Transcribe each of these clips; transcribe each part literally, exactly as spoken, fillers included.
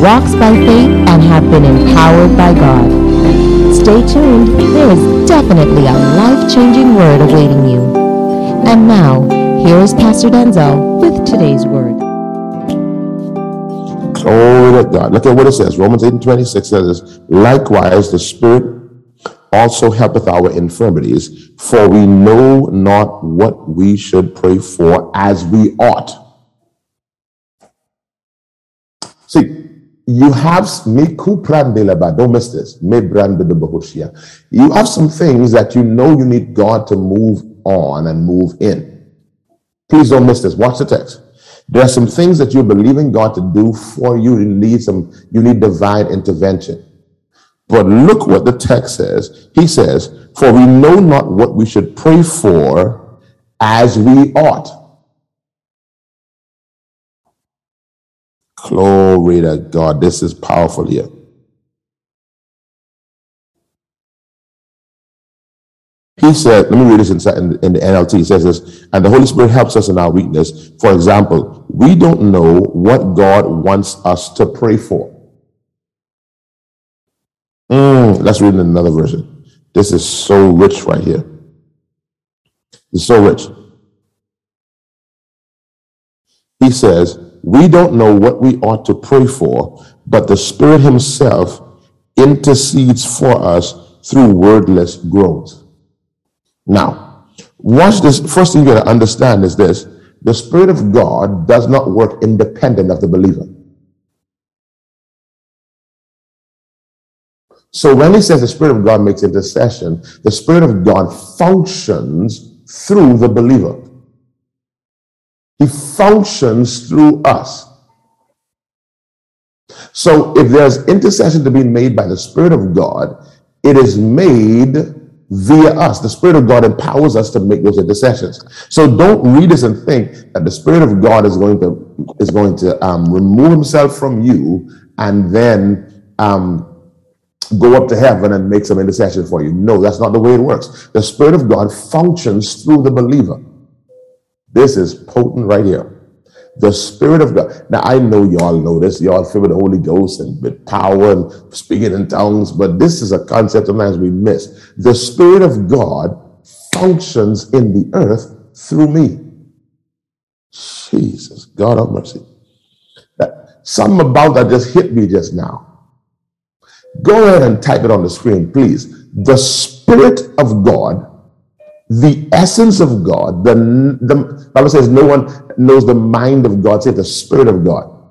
walks by faith, and have been empowered by God. Stay tuned. There is definitely a life-changing word awaiting you. And now, here is Pastor Denczil with today's word. Glory to God. Look at what it says. Romans eight and twenty-six says this: "Likewise, the Spirit also helpeth our infirmities, for we know not what we should pray for as we ought." See, you have, don't miss this, you have some things that you know you need God to move on and move in. Please don't miss this. Watch the text. There are some things that you believe in God to do for you. You need some, you need divine intervention. But look what the text says. He says, "For we know not what we should pray for as we ought." Glory to God. This is powerful here. He said, let me read this in the N L T. He says this: "And the Holy Spirit helps us in our weakness. For example, we don't know what God wants us to pray for." Mm, let's read in another version. This is so rich right here. It's so rich. He says, "We don't know what we ought to pray for, but the Spirit himself intercedes for us through wordless groans." Now, watch this. First thing you got to understand is this: the Spirit of God does not work independent of the believer. So when he says the Spirit of God makes intercession, the Spirit of God functions through the believer. He functions through us. So if there's intercession to be made by the Spirit of God, it is made via us. The Spirit of God empowers us to make those intercessions. So don't read this and think that the Spirit of God is going to, is going to um, remove himself from you and then um, go up to heaven and make some intercession for you. No, that's not the way it works. The Spirit of God functions through the believer. This is potent right here. The Spirit of God. Now, I know y'all know this. Y'all filled with the Holy Ghost and with power and speaking in tongues, but this is a concept sometimes we miss. The Spirit of God functions in the earth through me. Jesus, God have mercy. Something about that just hit me just now. Go ahead and type it on the screen, please. The Spirit of God, the essence of God, the, the Bible says no one knows the mind of God, save the Spirit of God.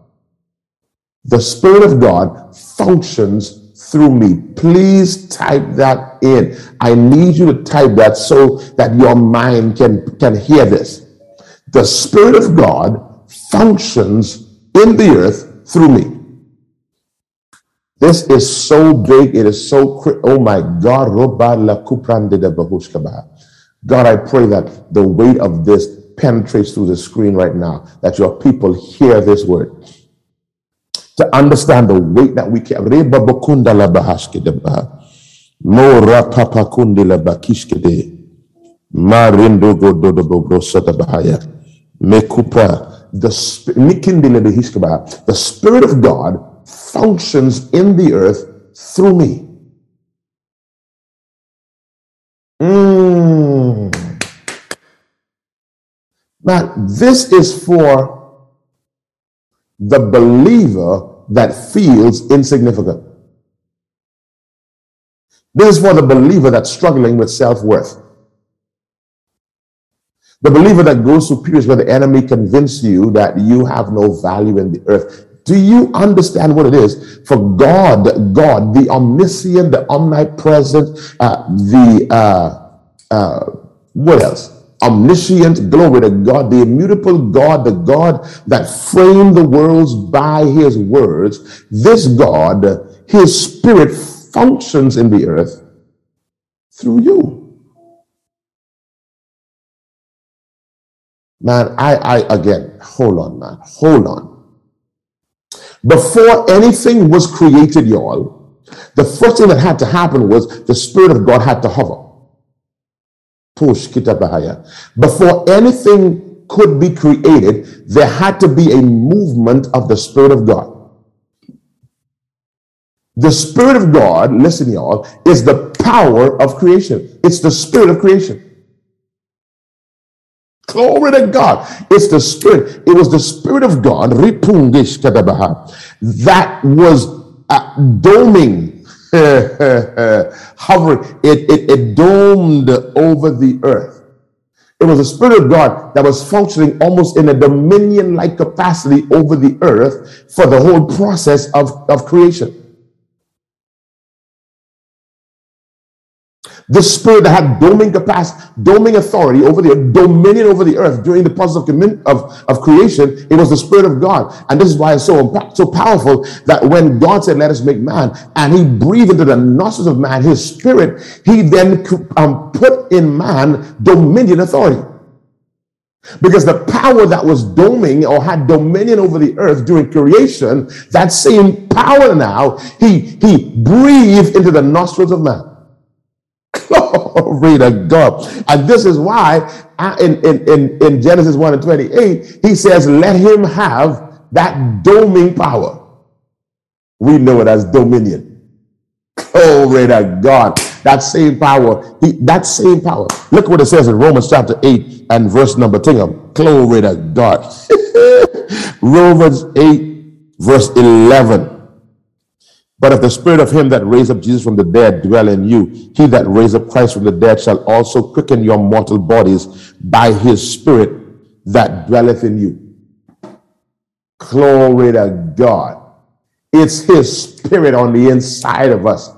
The Spirit of God functions through me. Please type that in. I need you to type that so that your mind can, can hear this. The Spirit of God functions in the earth through me. This is so big. It is so, oh my God. God, I pray that the weight of this penetrates through the screen right now, that your people hear this word, to understand the weight that we carry. The Spirit of God functions in the earth through me. Mm. Now, this is for the believer that feels insignificant. This is for the believer that's struggling with self-worth. The believer that goes through periods where the enemy convinces you that you have no value in the earth. Do you understand what it is? For God, God, the omniscient, the omnipresent, uh, the, uh, uh, what else? Omniscient, glory to God, the immutable God, the God that framed the worlds by his words. This God, his spirit functions in the earth through you. Man, I, I, again, hold on, man, hold on. Before anything was created, y'all, the first thing that had to happen was the Spirit of God had to hover. Push kitabahaya. Before anything could be created, there had to be a movement of the Spirit of God. The Spirit of God, listen, y'all, is the power of creation. It's the Spirit of creation. Glory to God. It's the Spirit. It was the Spirit of God that was uh, doming, hovering. It, it, it domed over the earth. It was the Spirit of God that was functioning almost in a dominion-like capacity over the earth for the whole process of, of creation. The Spirit that had doming capacity, doming authority over the earth, dominion over the earth during the process of, of, of creation, it was the Spirit of God. And this is why it's so, so powerful that when God said, let us make man, and he breathed into the nostrils of man his Spirit, he then um, put in man dominion authority. Because the power that was doming or had dominion over the earth during creation, that same power now, he, he breathed into the nostrils of man. Glory to God. And this is why I, in, in, in Genesis one and twenty-eight, he says, let him have that doming power. We know it as dominion. Glory to God. That same power. He, that same power. Look what it says in Romans chapter eight and verse number ten. Glory to God. Romans eight verse eleven. But if the Spirit of him that raised up Jesus from the dead dwell in you, he that raised up Christ from the dead shall also quicken your mortal bodies by his Spirit that dwelleth in you. Glory to God. It's his Spirit on the inside of us.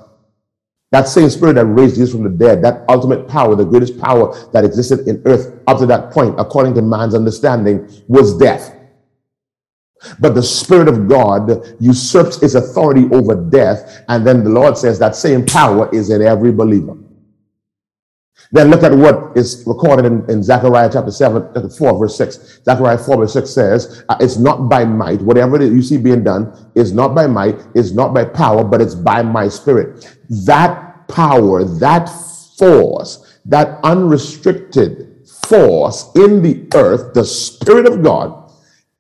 That same Spirit that raised Jesus from the dead, that ultimate power, the greatest power that existed in earth up to that point, according to man's understanding, was death. But the Spirit of God usurps its authority over death. And then the Lord says that same power is in every believer. Then look at what is recorded in, in Zechariah chapter seven, four, verse six. Zechariah four, verse six says, uh, it's not by might. Whatever it is you see being done is not by might, it's not by power, but it's by my Spirit. That power, that force, that unrestricted force in the earth, the Spirit of God,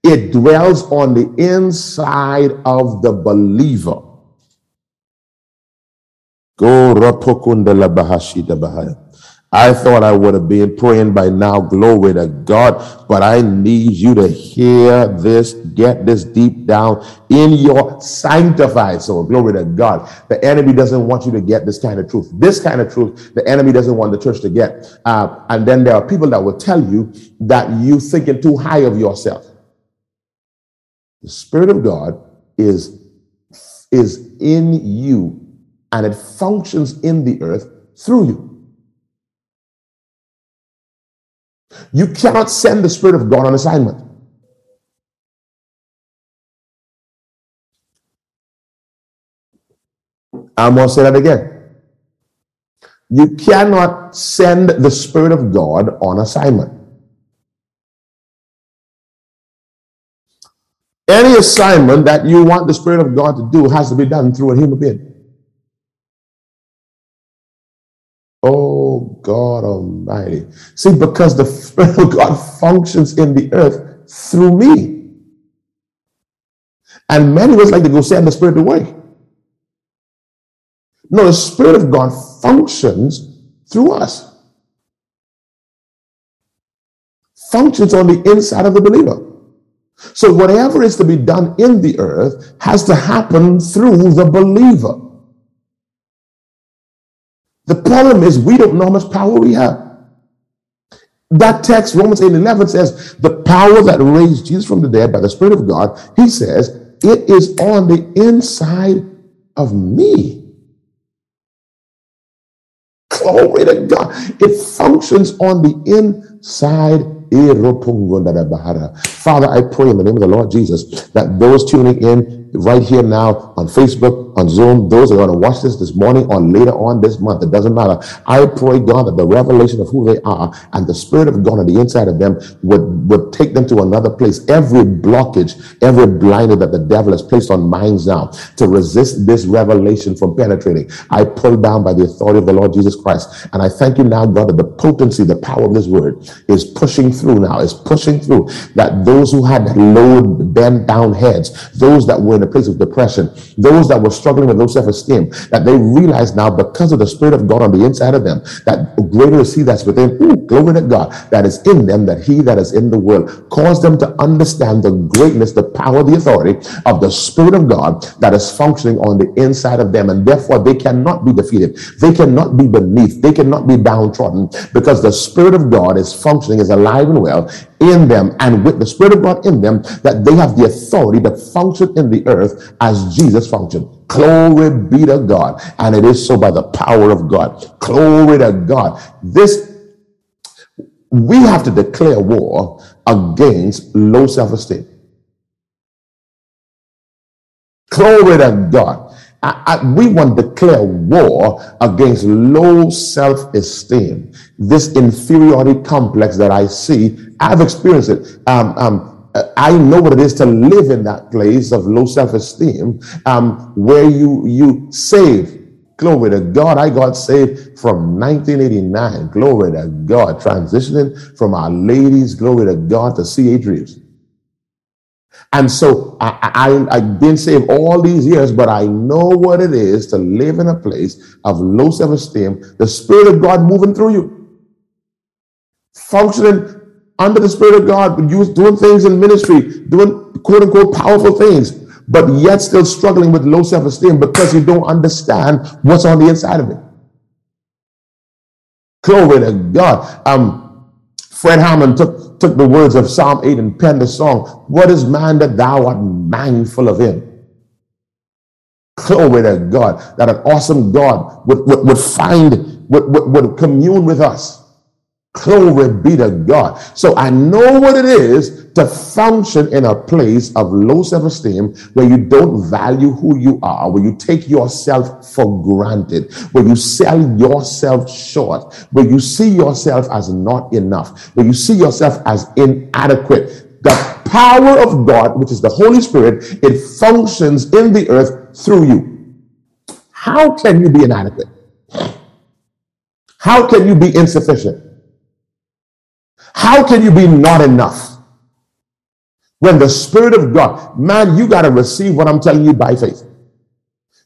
it dwells on the inside of the believer. I thought I would have been praying by now, glory to God, but I need you to hear this, get this deep down in your sanctified soul, glory to God. The enemy doesn't want you to get this kind of truth. This kind of truth, the enemy doesn't want the church to get. Uh, and then there are people that will tell you that you're thinking too high of yourself. The Spirit of God is, is in you, and it functions in the earth through you. You cannot send the Spirit of God on assignment. I'm going to say that again. You cannot send the Spirit of God on assignment. Any assignment that you want the Spirit of God to do has to be done through a human being. Oh, God Almighty. See, because the Spirit of God functions in the earth through me. And many of us like to go send the Spirit away. No, the Spirit of God functions through us. Functions on the inside of the believer. So whatever is to be done in the earth has to happen through the believer. The problem is we don't know how much power we have. That text, Romans eight eleven, says, the power that raised Jesus from the dead by the Spirit of God, he says, it is on the inside of me. Glory to God. It functions on the inside. Father, I pray in the name of the Lord Jesus that those tuning in right here now on Facebook, on Zoom, those that are going to watch this this morning or later on this month, it doesn't matter. I pray, God, that the revelation of who they are and the Spirit of God on the inside of them would, would take them to another place. Every blockage, every blinder that the devil has placed on minds now to resist this revelation from penetrating, I pull down by the authority of the Lord Jesus Christ. And I thank you now, God, that the potency, the power of this word is pushing through now, is pushing through, that those who had low, bent down heads, those that were in a place of depression, those that were struggling with low self-esteem, that they realize now because of the Spirit of God on the inside of them, that greater is he that's within, ooh, glory to God, that is in them, that he that is in the world. Cause them to understand the greatness, the power, the authority of the Spirit of God that is functioning on the inside of them, and therefore they cannot be defeated. They cannot be beneath. They cannot be downtrodden because the Spirit of God is functioning, is alive and well in them, and with the Spirit of God in them, that they have the authority to function in the earth as Jesus functioned. Glory be to God. And it is so by the power of God. Glory to God. This, we have to declare war against low self-esteem. Glory to God. I, I, we want to declare war against low self-esteem. This inferiority complex that I see, I've experienced it. Um, um, I know what it is to live in that place of low self-esteem, um, where you you save. Glory to God. I got saved from nineteen eighty-nine. Glory to God. Transitioning from Our Lady's, glory to God, to C H. Reeves. And so I, I, I've been saved all these years, but I know what it is to live in a place of low self-esteem, the Spirit of God moving through you, functioning under the Spirit of God, you doing things in ministry, doing quote-unquote powerful things, but yet still struggling with low self-esteem because you don't understand what's on the inside of it. Glory to God. Um, Fred Hammond took, took the words of Psalm eight and penned the song, "What is man that thou art mindful of him?" Glory to God, that an awesome God would, would, would find, would, would, would commune with us. Glory be to God. So I know what it is to function in a place of low self-esteem where you don't value who you are, where you take yourself for granted, where you sell yourself short, where you see yourself as not enough, where you see yourself as inadequate. The power of God, which is the Holy Spirit, it functions in the earth through you. How can you be inadequate? How can you be insufficient? How can you be not enough? When the Spirit of God, man, you got to receive what I'm telling you by faith.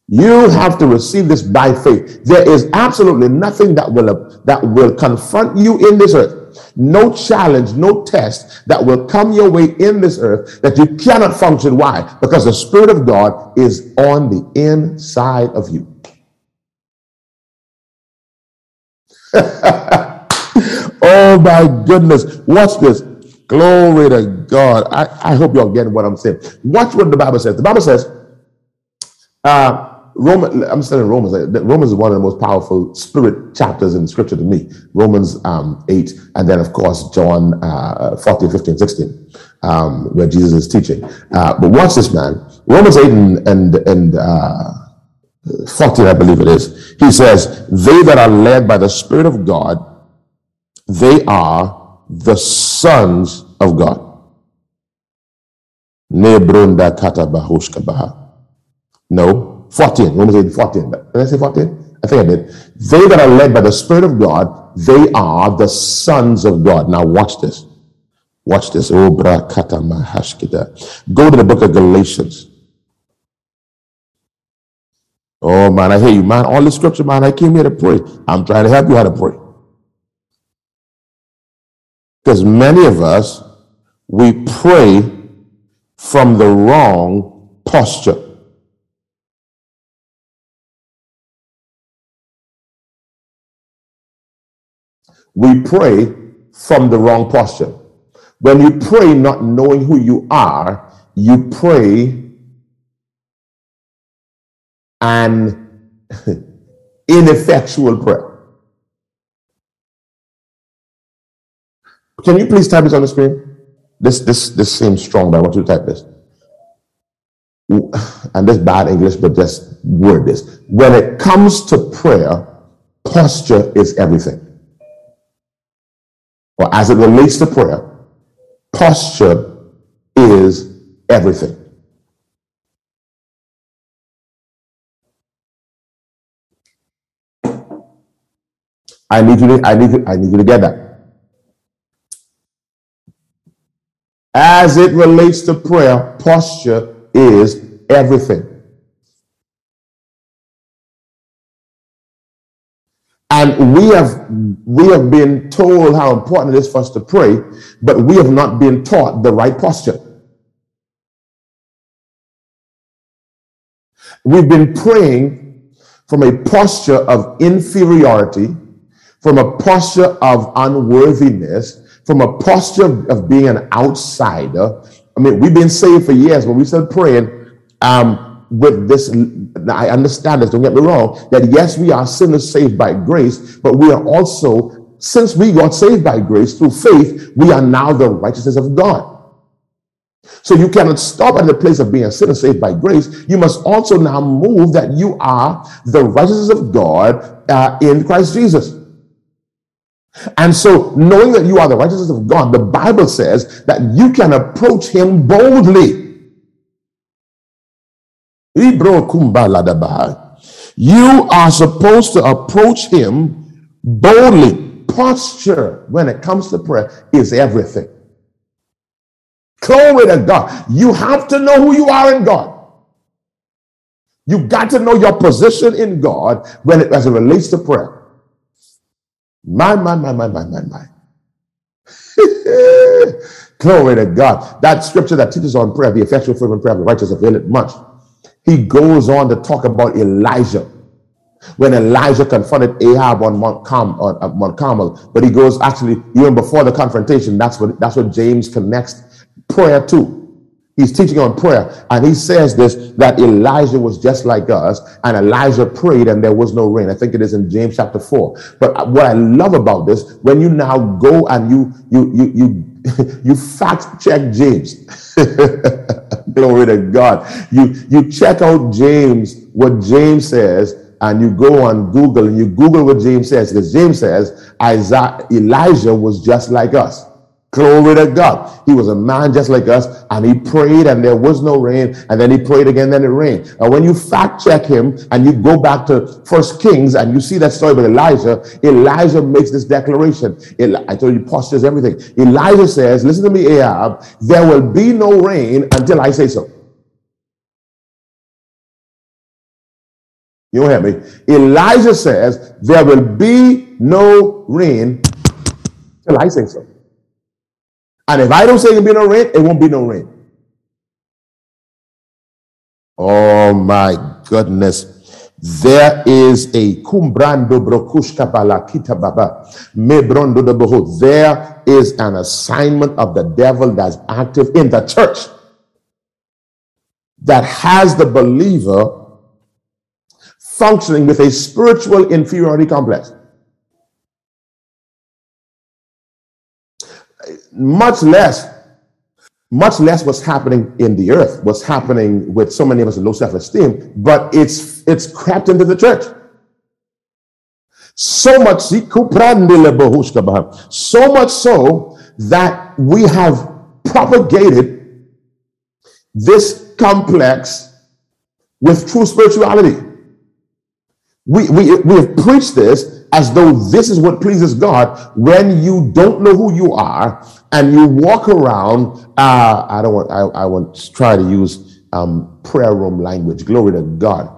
You have to receive this by faith. There is absolutely nothing that will, that will confront you in this earth. No challenge, no test that will come your way in this earth that you cannot function. Why? Because the Spirit of God is on the inside of you. Oh my goodness. Watch this. Glory to God. I, I hope y'all getting what I'm saying. Watch what the Bible says. The Bible says, uh, Roman, I'm still in Romans. Romans is one of the most powerful spirit chapters in scripture to me. Romans um, eight, and then of course, John uh, fourteen, fifteen, sixteen, um, where Jesus is teaching. Uh, but watch this, man. Romans eight and, and, and uh, fourteen, I believe it is. He says, they that are led by the Spirit of God, they are the sons of God. No, fourteen, Romans eight, fourteen. Did I say fourteen? I think I did. They that are led by the Spirit of God, they are the sons of God. Now watch this. Watch this. Go to the book of Galatians. Oh man, I hear you, man. All the scripture, man, I came here to pray. I'm trying to help you how to pray. Because many of us, we pray from the wrong posture. We pray from the wrong posture. When you pray not knowing who you are, you pray an ineffectual prayer. Can you please type this on the screen? This this this seems strong, but I want you to type this. And this bad English, but just word this. When it comes to prayer, posture is everything. Or as it relates to prayer, posture is everything. I need you to, I need you, I need you to get that. As it relates to prayer, posture is everything. And we have we have been told how important it is for us to pray, but we have not been taught the right posture. We've been praying from a posture of inferiority, from a posture of unworthiness, from a posture of being an outsider. I mean, we've been saved for years, but we started praying um, with this. I understand this, don't get me wrong, that yes, we are sinners saved by grace, but we are also, since we got saved by grace through faith, we are now the righteousness of God. So you cannot stop at the place of being a sinner saved by grace. You must also now move that you are the righteousness of God uh, in Christ Jesus. And so, knowing that you are the righteousness of God, the Bible says that you can approach him boldly. You are supposed to approach him boldly. Posture, when it comes to prayer, is everything. Glory to God. You have to know who you are in God. You got to know your position in God when it, as it relates to prayer. My, my, my, my, my, my, my. Glory to God. That scripture that teaches on prayer, the effectual fervent prayer of the righteous availeth much. He goes on to talk about Elijah. When Elijah confronted Ahab on Mount Carmel, on Mount Carmel, but he goes actually even before the confrontation, that's what, that's what James connects prayer to. He's teaching on prayer, and he says this, that Elijah was just like us, and Elijah prayed and there was no rain. I think it is in James chapter four. But what I love about this, when you now go and you you you you you fact check James. Glory to God. You you check out James, what James says, and you go on Google and you Google what James says, because James says Isaiah, Elijah was just like us. Glory to God. He was a man just like us, and he prayed and there was no rain, and then he prayed again, then it rained. And when you fact check him and you go back to First Kings and you see that story with Elijah, Elijah makes this declaration. I told you, posture is everything. Elijah says, listen to me, Ahab, there will be no rain until I say so. You don't hear me? Elijah says, there will be no rain until I say so. And if I don't say it will be no rain, it won't be no rain. Oh my goodness. There is a kumbrando brokushka balakita baba mebrondo de boho. There is an assignment of the devil that's active in the church that has the believer functioning with a spiritual inferiority complex. Much less, much less what's happening in the earth, what's happening with so many of us in low self-esteem, but it's it's crept into the church. So much, so much so that we have propagated this complex with true spirituality. We, we, we have preached this as though this is what pleases God. When you don't know who you are and you walk around, uh, I don't want, I, I want to try to use um, prayer room language. Glory to God.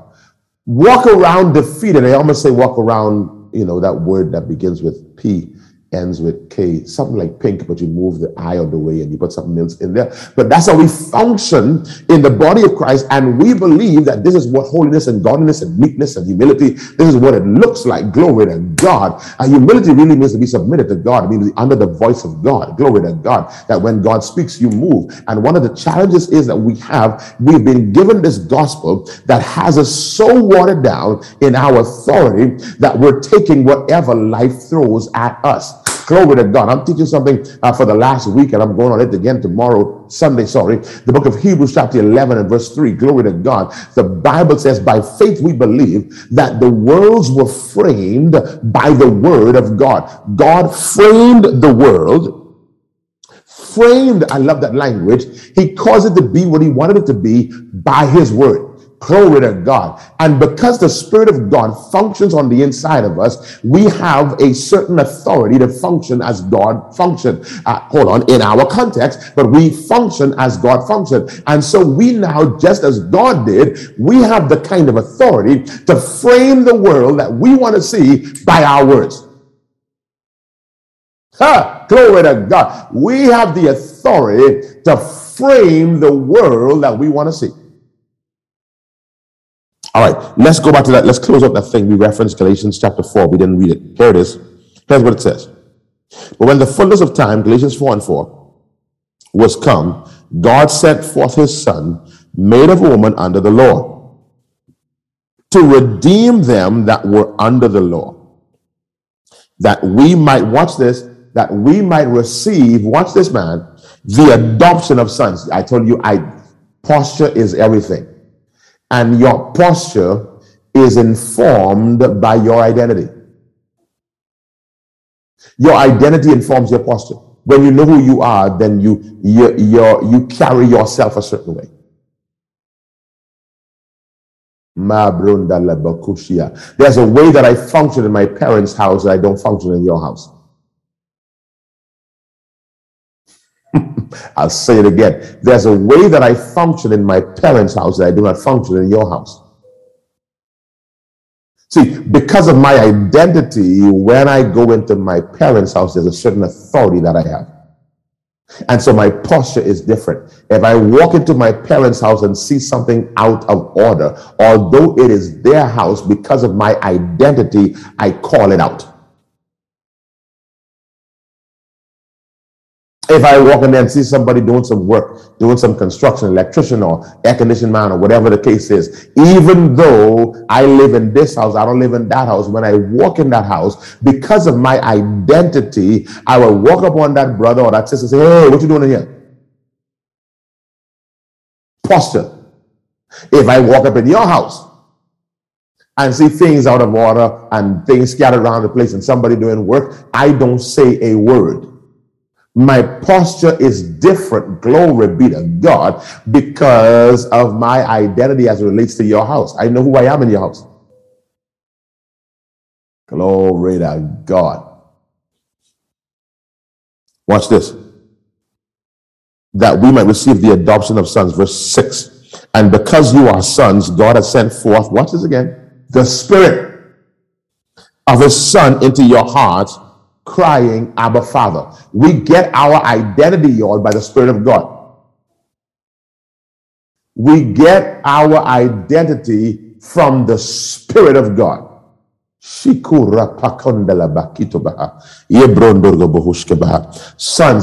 Walk around defeated. I almost say walk around, you know, that word that begins with P ends with K, something like pink, but you move the I on the way and you put something else in there. But that's how we function in the body of Christ, and we believe that this is what holiness and godliness and meekness and humility, this is what it looks like. Glory to God. And humility really means to be submitted to God. It means under the voice of God. Glory to God. That when God speaks, you move. And one of the challenges is that we have, we've been given this gospel that has us so watered down in our authority that we're taking whatever life throws at us. Glory to God. I'm teaching something uh, for the last week, and I'm going on it again tomorrow, Sunday, sorry. The book of Hebrews chapter eleven and verse three. Glory to God. The Bible says, by faith we believe that the worlds were framed by the word of God. God framed the world. Framed, I love that language. He caused it to be what he wanted it to be by his word. Glory to God. And because the Spirit of God functions on the inside of us, we have a certain authority to function as God functioned. Uh, hold on, in our context, but we function as God functioned. And so we now, just as God did, we have the kind of authority to frame the world that we want to see by our words. Ha! Glory to God. We have the authority to frame the world that we want to see. All right, let's go back to that. Let's close up that thing. We referenced Galatians chapter four. We didn't read it. Here it is. Here's what it says. But when the fullness of time, Galatians four and four, was come, God sent forth his son, made of woman under the law, to redeem them that were under the law, that we might, watch this, that we might receive, watch this, man, the adoption of sons. I told you, I posture is everything. And your posture is informed by your identity. Your identity informs your posture. When you know who you are, then you, you, you, you carry yourself a certain way. There's a way that I function in my parents' house that I don't function in your house. I'll say it again. There's a way that I function in my parents' house that I do not function in your house. See, because of my identity, when I go into my parents' house, there's a certain authority that I have. And so my posture is different. If I walk into my parents' house and see something out of order, although it is their house, because of my identity, I call it out. If I walk in there and see somebody doing some work, doing some construction, electrician or air conditioning man or whatever the case is, even though I live in this house, I don't live in that house, when I walk in that house, because of my identity, I will walk up on that brother or that sister and say, hey, what you doing in here? Posture. If I walk up in your house and see things out of order and things scattered around the place and somebody doing work, I don't say a word. My posture is different, glory be to God, because of my identity as it relates to your house. I know who I am in your house. Glory to God. Watch this. That we might receive the adoption of sons, verse six. And because you are sons, God has sent forth, watch this again, the Spirit of his Son into your hearts, crying, Abba, Father. We get our identity, y'all, by the Spirit of God. We get our identity from the Spirit of God. Sons,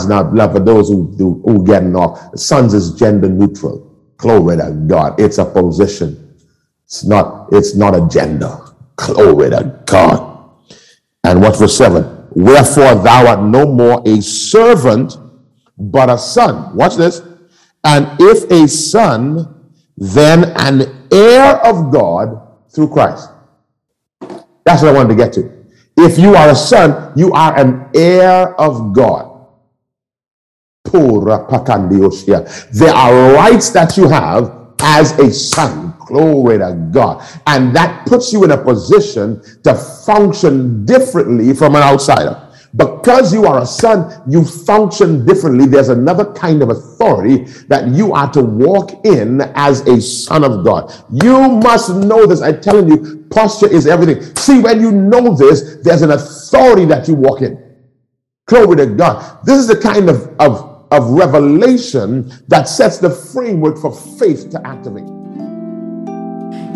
now, for those who, who, who get knocked, sons is gender neutral. Glory to God. It's a position. It's not, it's not a gender. Glory to God. And what verse seven? Wherefore thou art no more a servant, but a son. Watch this. And if a son, then an heir of God through Christ. That's what I wanted to get to. If you are a son, you are an heir of God. There are rights that you have as a son. Glory to God. And that puts you in a position to function differently from an outsider. Because you are a son, you function differently. There's another kind of authority that you are to walk in as a son of God. You must know this. I'm telling you, posture is everything. See, when you know this, there's an authority that you walk in. Glory to God. This is the kind of, of, of revelation that sets the framework for faith to activate.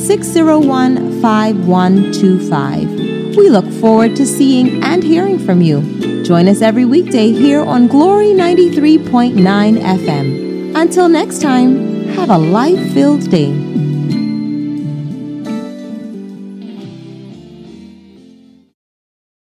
six oh one, five one two five. We look forward to seeing and hearing from you. Join us every weekday here on Glory ninety-three point nine F M. Until next time, have a life-filled day.